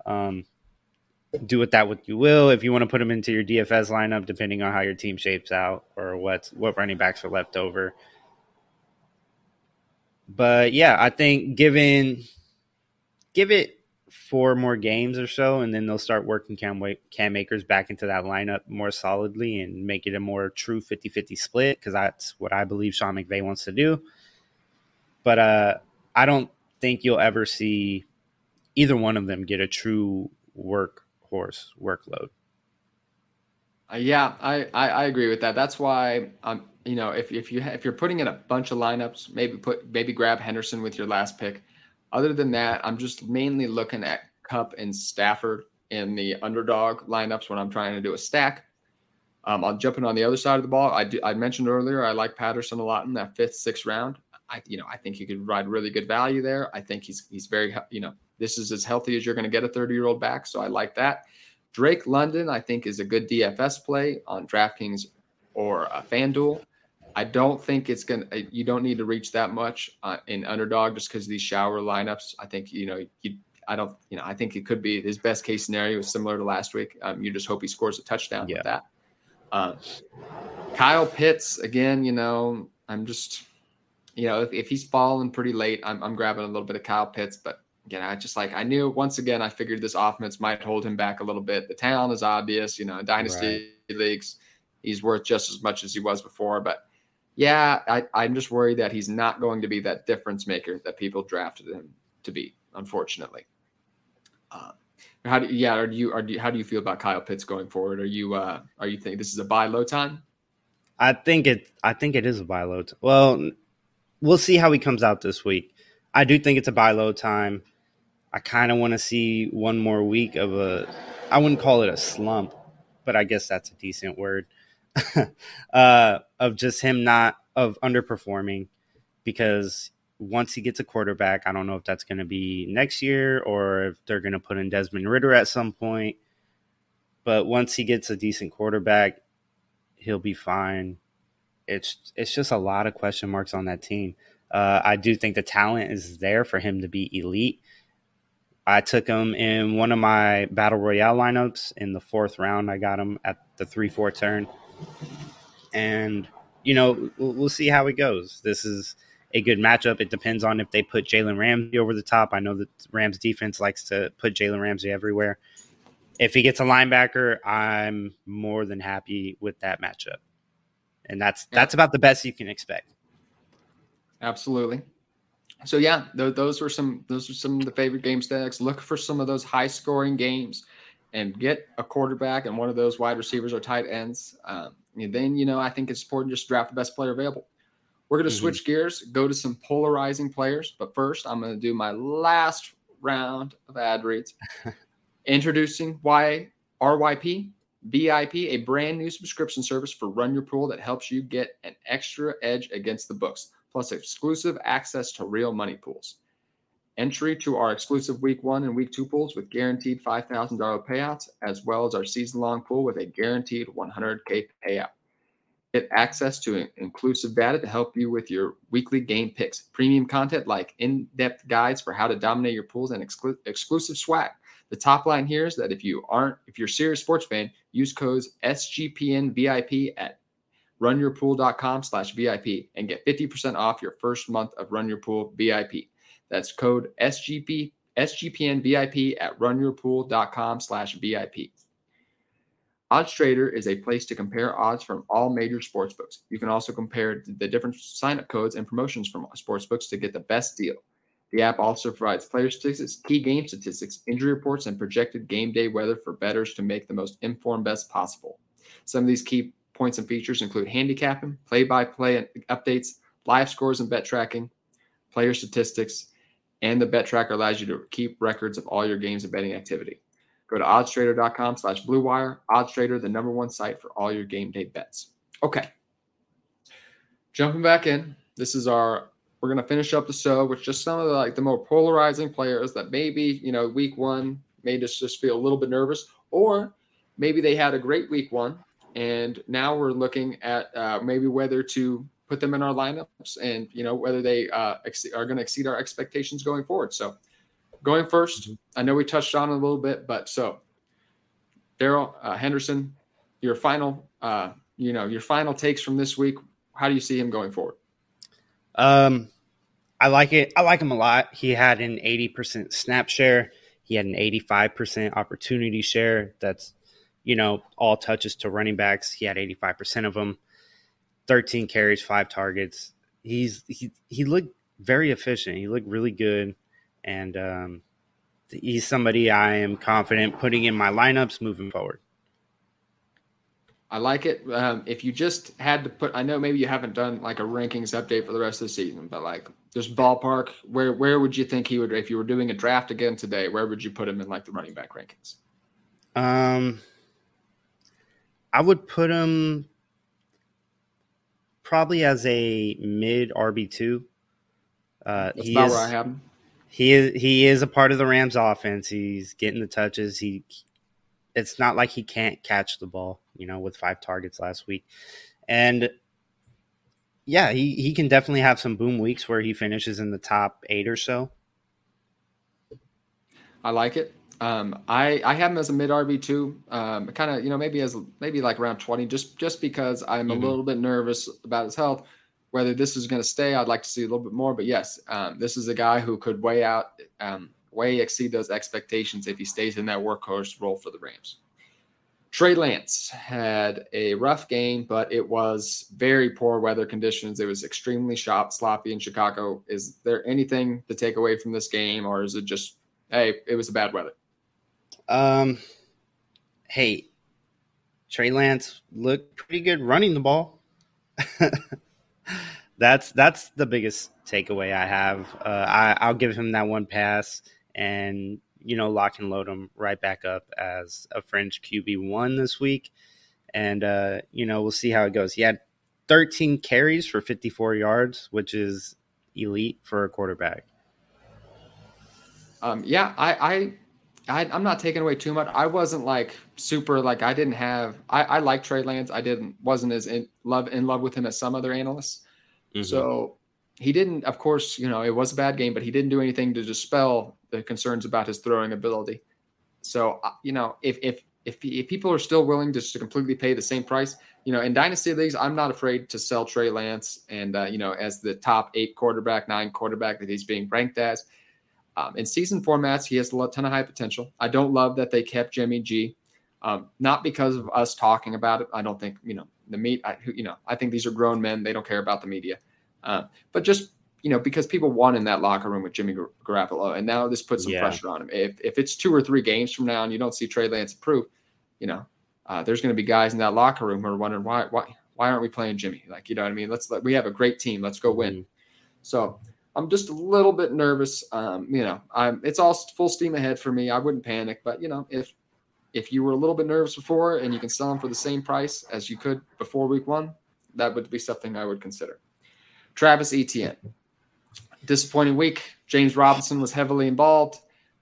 Do with that what you will. If you want to put him into your DFS lineup, depending on how your team shapes out or what running backs are left over. But yeah, I think give it 4 more games or so, and then they'll start working Cam Akers back into that lineup more solidly and make it a more true 50-50 split, because that's what I believe Sean McVay wants to do. But I don't think you'll ever see either one of them get a true workload. Yeah, I agree with that. That's why if you're putting in a bunch of lineups, maybe grab Henderson with your last pick. Other than that, I'm just mainly looking at Kupp and Stafford in the underdog lineups when I'm trying to do a stack. I'm jumping on the other side of the ball. I mentioned earlier I like Patterson a lot in that 5th, 6th round. I think you could provide really good value there. I think he's very this is as healthy as you're going to get a 30-year-old back, so I like that. Drake London, I think, is a good DFS play on DraftKings or FanDuel. I don't think it's going to – you don't need to reach that much in underdog just because of these shallower lineups. I think, I think it could be his best case scenario is similar to last week. You just hope he scores a touchdown with that. Kyle Pitts, again, I'm just – if he's falling pretty late, I'm grabbing a little bit of Kyle Pitts, but again, I figured this offense might hold him back a little bit. The talent is obvious, dynasty leagues, he's worth just as much as he was before. But yeah, I'm just worried that he's not going to be that difference maker that people drafted him to be, unfortunately. How do you feel about Kyle Pitts going forward? Are you think this is a buy low time? I think it is a buy low time. Well, we'll see how he comes out this week. I do think it's a buy low time. I kind of want to see one more week of I wouldn't call it a slump, but I guess that's a decent word, of just him underperforming, because once he gets a quarterback, I don't know if that's going to be next year or if they're going to put in Desmond Ridder at some point. But once he gets a decent quarterback, he'll be fine. It's just a lot of question marks on that team. I do think the talent is there for him to be elite. I took him in one of my Battle Royale lineups in the fourth round. I got him at the 3-4 turn. And, we'll see how it goes. This is a good matchup. It depends on if they put Jalen Ramsey over the top. I know that Rams defense likes to put Jalen Ramsey everywhere. If he gets a linebacker, I'm more than happy with that matchup. And that's about the best you can expect. Absolutely. So yeah, those are some of the favorite game stacks. Look for some of those high scoring games and get a quarterback and one of those wide receivers or tight ends. Then I think it's important just to draft the best player available. We're going to switch gears, go to some polarizing players. But first, I'm going to do my last round of ad reads. Introducing RYP BIP, a brand new subscription service for Run Your Pool that helps you get an extra edge against the books, plus exclusive access to real money pools. Entry to our exclusive Week 1 and Week 2 pools with guaranteed $5,000 payouts, as well as our season-long pool with a guaranteed $100K payout. Get access to inclusive data to help you with your weekly game picks, premium content like in-depth guides for how to dominate your pools, and exclusive swag. The top line here is that if you're a serious sports fan, use codes SGPNVIP at runyourpool.com/VIP and get 50% off your first month of Run Your Pool VIP. That's code SGPNVIP at runyourpool.com/VIP. OddsTrader is a place to compare odds from all major sportsbooks. You can also compare the different sign-up codes and promotions from sportsbooks to get the best deal. The app also provides player statistics, key game statistics, injury reports, and projected game day weather for bettors to make the most informed bets possible. Some of these key points and features include handicapping, play-by-play updates, live scores and bet tracking, player statistics, and the bet tracker allows you to keep records of all your games and betting activity. Go to oddstrader.com/bluewire. OddsTrader, the #1 site for all your game day bets. Okay. Jumping back in, we're going to finish up the show with just some of the more polarizing players that maybe, week one made us just feel a little bit nervous, or maybe they had a great week one. And now we're looking at maybe whether to put them in our lineups and, whether they are going to exceed our expectations going forward. So, going first, I know we touched on it a little bit, but so Daryl Henderson, your final takes from this week. How do you see him going forward? I like it. I like him a lot. He had an 80% snap share. He had an 85% opportunity share. That's, all touches to running backs. He had 85% of them, 13 carries, 5 targets. He looked very efficient. He looked really good. And he's somebody I am confident putting in my lineups moving forward. I like it. If you just had to put, I know maybe you haven't done a rankings update for the rest of the season, but just ballpark, where would you think he would, if you were doing a draft again today, where would you put him in the running back rankings? I would put him probably as a mid RB2. That's about where I have him. He is a part of the Rams offense. He's getting the touches. It's not like he can't catch the ball, with 5 targets last week. And yeah, he can definitely have some boom weeks where he finishes in the top 8 or so. I like it. I have him as a mid RB2, kind of, maybe like around 20, just because I'm a little bit nervous about his health. Whether this is going to stay, I'd like to see a little bit more. But yes, this is a guy who could way exceed those expectations if he stays in that workhorse role for the Rams. Trey Lance had a rough game, but it was very poor weather conditions. It was extremely sloppy in Chicago. Is there anything to take away from this game, or is it just, hey, it was a bad weather? Hey, Trey Lance looked pretty good running the ball. That's the biggest takeaway I have. I'll give him that one pass and, you know, lock and load him right back up as a fringe QB1 this week. And, you know, we'll see how it goes. He had 13 carries for 54 yards, which is elite for a quarterback. I'm not taking away too much. I wasn't like super, like I didn't have, I like Trey Lance. I wasn't as in love with him as some other analysts. Mm-hmm. So he didn't, of course, you know, it was a bad game, but he didn't do anything to dispel the concerns about his throwing ability. So, you know, if people are still willing just to completely pay the same price, you know, in dynasty leagues, I'm not afraid to sell Trey Lance and, you know, as the top 9 quarterback that he's being ranked as. In season formats, he has a ton of high potential. I don't love that they kept Jimmy G, not because of us talking about it. I don't think, you know, I think these are grown men. They don't care about the media. But just, you know, because people won in that locker room with Jimmy Garoppolo, and now this puts some pressure on him. If it's 2 or 3 games from now and you don't see Trey Lance improve, you know, there's going to be guys in that locker room who are wondering why aren't we playing Jimmy? Like, you know what I mean? We have a great team. Let's go win. So I'm just a little bit nervous. You know, it's all full steam ahead for me. I wouldn't panic, but you know, if you were a little bit nervous before and you can sell them for the same price as you could before week 1, that would be something I would consider. Travis Etienne. Disappointing week. James Robinson was heavily involved,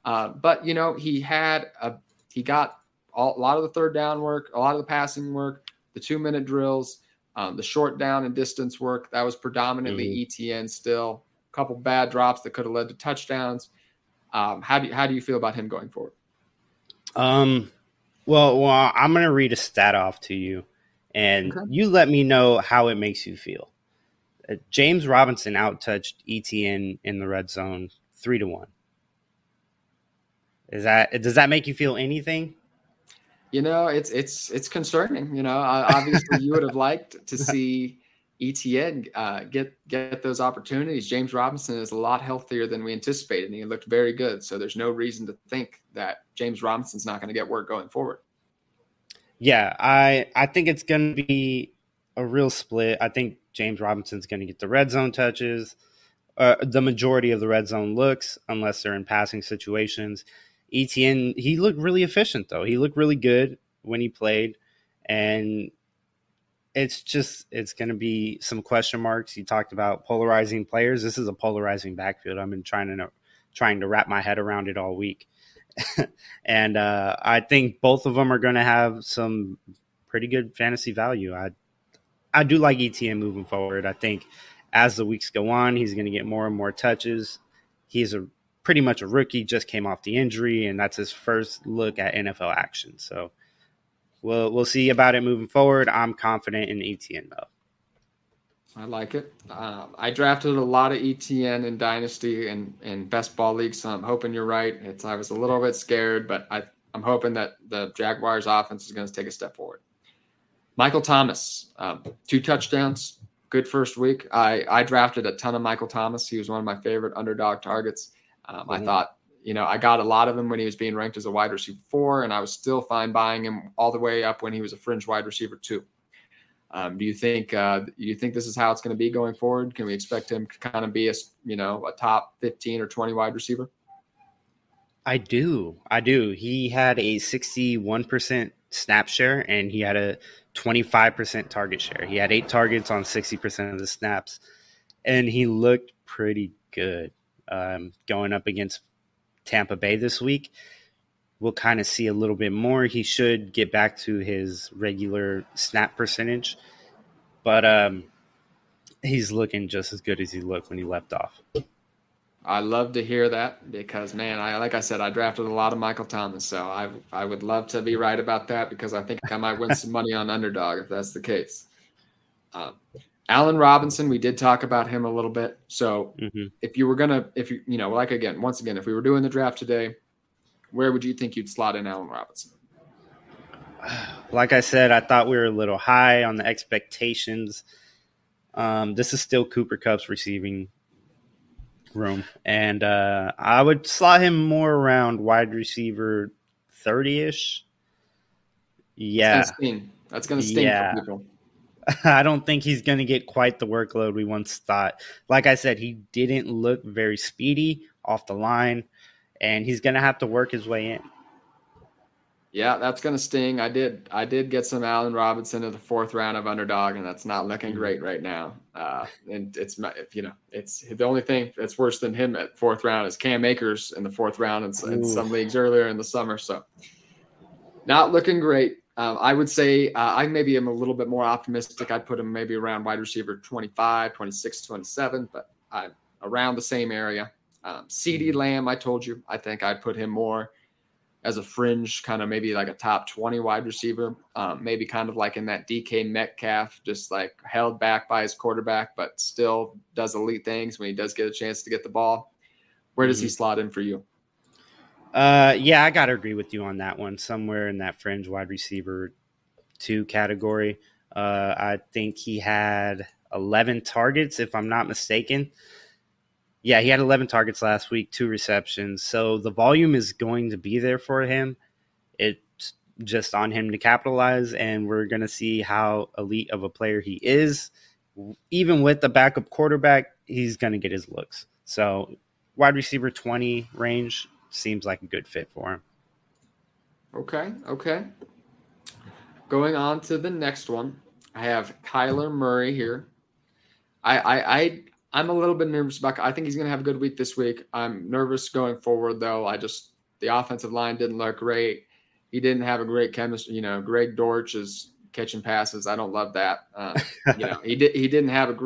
but you know he got a lot of the third down work, a lot of the passing work, the 2-minute drills, the short down and distance work. That was predominantly Etienne. Still, a couple bad drops that could have led to touchdowns. How do you feel about him going forward? Well, I'm gonna read a stat off to you, and you let me know how it makes you feel. James Robinson out-touched Etienne in the red zone 3-1. Does that make you feel anything? You know, it's concerning. You know, obviously you would have liked to see Etienne get those opportunities. James Robinson is a lot healthier than we anticipated, and he looked very good. So there's no reason to think that James Robinson's not going to get work going forward. Yeah, I think it's going to be a real split. I think James Robinson's going to get the red zone touches, the majority of the red zone looks, unless they're in passing situations. Etienne, he looked really efficient, though. He looked really good when he played, and it's going to be some question marks. You talked about polarizing players. This is a polarizing backfield. I've been trying to wrap my head around it all week, and I think both of them are going to have some pretty good fantasy value. I do like Etienne moving forward. I think as the weeks go on, he's going to get more and more touches. He's pretty much a rookie, just came off the injury, and that's his first look at NFL action. So we'll see about it moving forward. I'm confident in Etienne, though. I like it. I drafted a lot of Etienne in Dynasty and Best Ball League, so I'm hoping you're right. I was a little bit scared, but I'm hoping that the Jaguars' offense is going to take a step forward. Michael Thomas, 2 touchdowns, good first week. I drafted a ton of Michael Thomas. He was one of my favorite underdog targets. I thought, you know, I got a lot of him when he was being ranked as a wide receiver 4, and I was still fine buying him all the way up when he was a fringe wide receiver 2. Do you think this is how it's going to be going forward? Can we expect him to kind of be a top 15 or 20 wide receiver? I do. He had a 61% snap share, and he had a 25% target share. He had 8 targets on 60% of the snaps, and he looked pretty good. Going up against Tampa Bay this week, we'll kind of see a little bit more. He should get back to his regular snap percentage, but he's looking just as good as he looked when he left off. I love to hear that because, man, I drafted a lot of Michael Thomas, so I would love to be right about that because I think I might win some money on Underdog if that's the case. Allen Robinson, we did talk about him a little bit. So if we were doing the draft today, where would you think you'd slot in Allen Robinson? like I said, I thought we were a little high on the expectations. This is still Cooper Kupp's receiving room, and I would slot him more around wide receiver 30-ish. Yeah. That's going to sting for people. I don't think he's going to get quite the workload we once thought. Like I said, he didn't look very speedy off the line, and he's going to have to work his way in. Yeah, that's going to sting. I did get some Allen Robinson in the fourth round of Underdog, and that's not looking great right now. And it's the only thing that's worse than him at fourth round is Cam Akers in the fourth round in some leagues earlier in the summer. So not looking great. I would say I maybe am a little bit more optimistic. I'd put him maybe around wide receiver 25, 26, 27, but I'm around the same area. CeeDee Lamb, I told you, I think I'd put him more as a fringe, kind of maybe like a top 20 wide receiver, maybe kind of like in that DK Metcalf, just like held back by his quarterback, but still does elite things when he does get a chance to get the ball. Where does he slot in for you? I got to agree with you on that one. Somewhere in that fringe wide receiver 2 category. I think he had 11 targets, if I'm not mistaken. Yeah, he had 11 targets last week, 2 receptions. So the volume is going to be there for him. It's just on him to capitalize, and we're going to see how elite of a player he is. Even with the backup quarterback, he's going to get his looks. So wide receiver 20 range seems like a good fit for him. Okay. Going on to the next one. I have Kyler Murray here. I'm a little bit nervous about. I think he's going to have a good week this week. I'm nervous going forward, though. The offensive line didn't look great. He didn't have a great chemistry. Greg Dortch is catching passes. I don't love that. He didn't have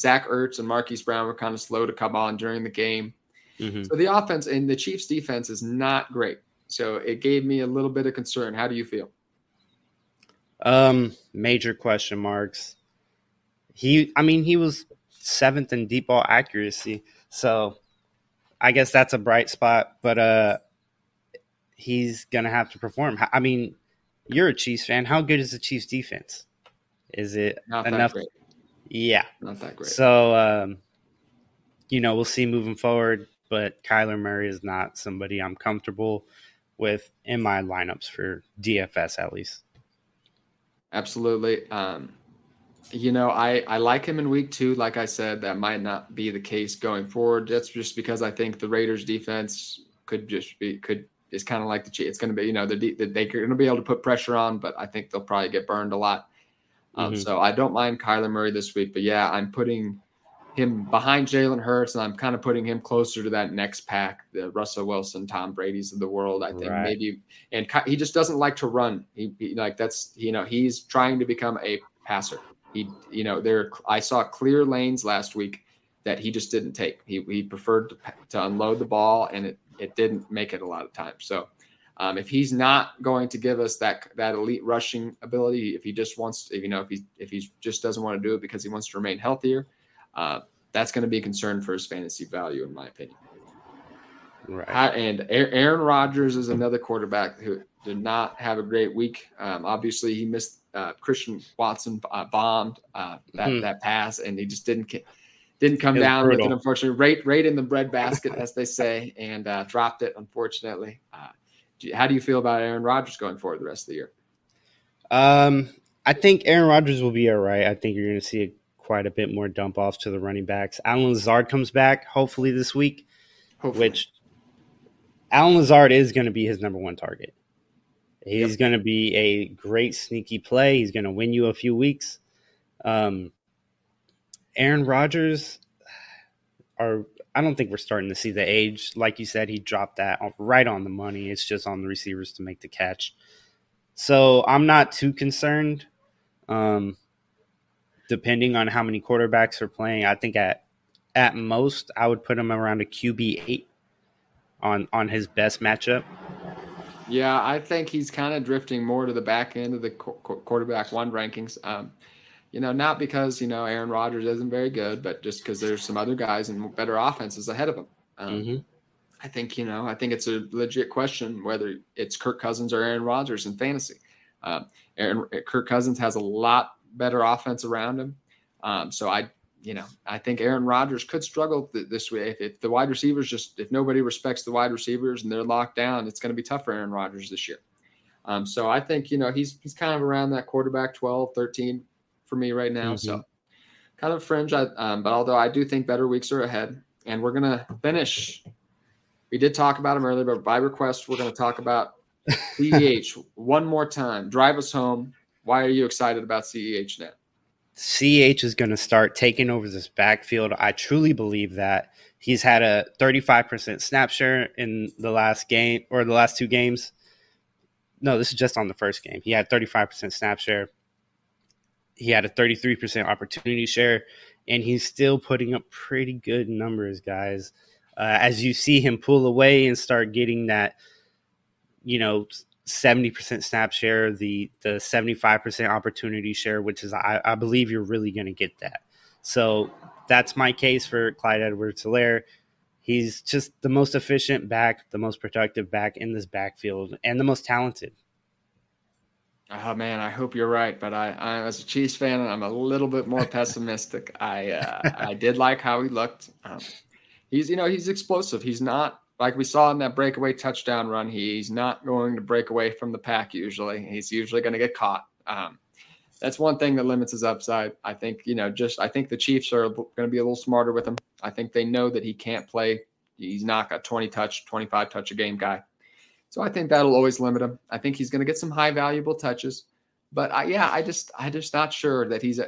Zach Ertz and Marquise Brown were kind of slow to come on during the game. Mm-hmm. So the offense and the Chiefs' defense is not great. So it gave me a little bit of concern. How do you feel? Major question marks. He was 7th in deep ball accuracy, so I guess that's a bright spot, but he's going to have to perform. You're a Chiefs fan. How good is the Chiefs defense? Is it not enough? That great. Yeah. Not that great. So, we'll see moving forward, but Kyler Murray is not somebody I'm comfortable with in my lineups for DFS, at least. Absolutely. I like him in week 2. Like I said, that might not be the case going forward. That's just because I think the Raiders' defense is kind of like the Chiefs. It's going to be, they're going to be able to put pressure on, but I think they'll probably get burned a lot. So I don't mind Kyler Murray this week, but yeah, I'm putting him behind Jalen Hurts, and I'm kind of putting him closer to that next pack, the Russell Wilson, Tom Brady's of the world. I think maybe, and he just doesn't like to run. He's trying to become a passer. I saw clear lanes last week that he just didn't take. He preferred to unload the ball, and it didn't make it a lot of times. So if he's not going to give us that elite rushing ability, if he just wants, if he just doesn't want to do it because he wants to remain healthier, that's going to be a concern for his fantasy value, in my opinion. Right. And Aaron Rodgers is another quarterback who did not have a great week. Obviously, he missed. Christian Watson bombed that pass, and he just didn't come down with it, unfortunately, right in the bread basket, as they say, and dropped it, unfortunately. How do you feel about Aaron Rodgers going forward the rest of the year? I think Aaron Rodgers will be all right. I think you're going to see quite a bit more dump offs to the running backs. Allen Lazard comes back hopefully this week, which Allen Lazard is going to be his number one target. He's going to be a great sneaky play. He's going to win you a few weeks. Aaron Rodgers, I don't think we're starting to see the age. Like you said, he dropped that right on the money. It's just on the receivers to make the catch. So I'm not too concerned. Depending on how many quarterbacks are playing, I think at most I would put him around a QB8 on his best matchup. Yeah, I think he's kind of drifting more to the back end of the quarterback one rankings. Not because, Aaron Rodgers isn't very good, but just because there's some other guys and better offenses ahead of him. I think, I think it's a legit question whether it's Kirk Cousins or Aaron Rodgers in fantasy. Kirk Cousins has a lot better offense around him. I think Aaron Rodgers could struggle this way. If the wide receivers if nobody respects the wide receivers and they're locked down, it's going to be tough for Aaron Rodgers this year. So I think, he's kind of around that quarterback 12, 13 for me right now. Mm-hmm. So kind of fringe. But although I do think better weeks are ahead, and we're going to finish. We did talk about him earlier, but by request, we're going to talk about CEH one more time. Drive us home. Why are you excited about CEH now? CEH is going to start taking over this backfield. I truly believe that. He's had a 35% snap share in the last game, or the last two games. No, this is just on the first game. He had 35% snap share. He had a 33% opportunity share, and he's still putting up pretty good numbers, guys. As you see him pull away and start getting that, 70% snap share, the 75% opportunity share, which is, I believe you're really going to get that. So that's my case for Clyde Edwards-Helaire. He's just the most efficient back, the most productive back in this backfield, and the most talented. Oh, man, I hope you're right. But I as a Chiefs fan, I'm a little bit more pessimistic. I did like how he looked. He's explosive. He's not, like we saw in that breakaway touchdown run, he's not going to break away from the pack usually. He's usually going to get caught. That's one thing that limits his upside. I think, I think the Chiefs are going to be a little smarter with him. I think they know that he can't play. He's not a 20-touch, 25-touch a game guy. So I think that'll always limit him. I think he's going to get some high valuable touches. But I'm just not sure that he's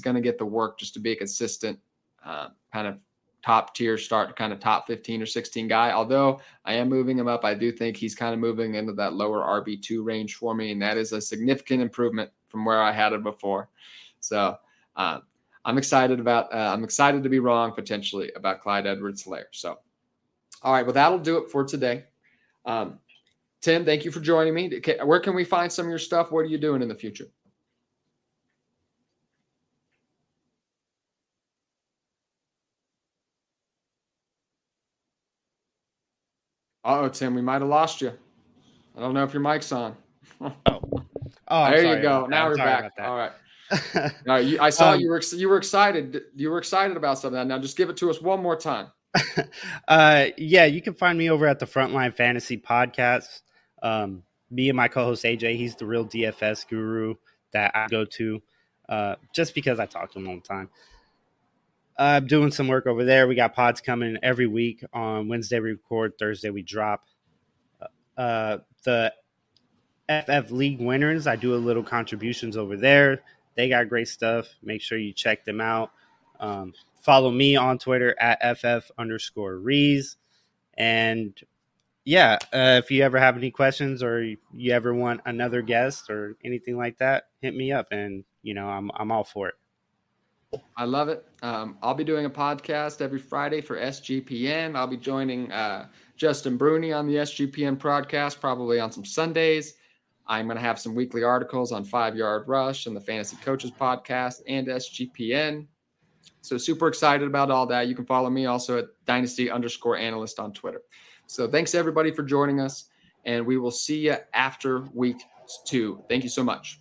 going to get the work just to be a consistent kind of top tier start, kind of top 15 or 16 guy. Although I am moving him up, I do think he's kind of moving into that lower RB2 range for me, and that is a significant improvement from where I had him before. So I'm excited to be wrong potentially about Clyde Edwards-Helaire. So, all right, well, that'll do it for today. Tim, thank you for joining me. Where can we find some of your stuff? What are you doing in the future? Uh-oh, Tim, we might have lost you. I don't know if your mic's on. Oh, there you go. Now we're back. All right. All right. I saw you were excited. You were excited about something. Now just give it to us one more time. You can find me over at the Frontline Fantasy Podcast. Me and my co-host AJ, he's the real DFS guru that I go to just because I talk to him all the time. I'm doing some work over there. We got pods coming every week. On Wednesday we record, Thursday we drop. The FF League winners, I do a little contributions over there. They got great stuff. Make sure you check them out. Follow me on Twitter at @FF_Rees. And if you ever have any questions or you ever want another guest or anything like that, hit me up, and I'm all for it. I love it. I'll be doing a podcast every Friday for SGPN. I'll be joining Justin Bruni on the SGPN podcast, probably on some Sundays. I'm going to have some weekly articles on 5 Yard Rush and the Fantasy Coaches podcast and SGPN. So super excited about all that. You can follow me also at Dynasty_Analyst on Twitter. So thanks everybody for joining us, and we will see you after week 2. Thank you so much.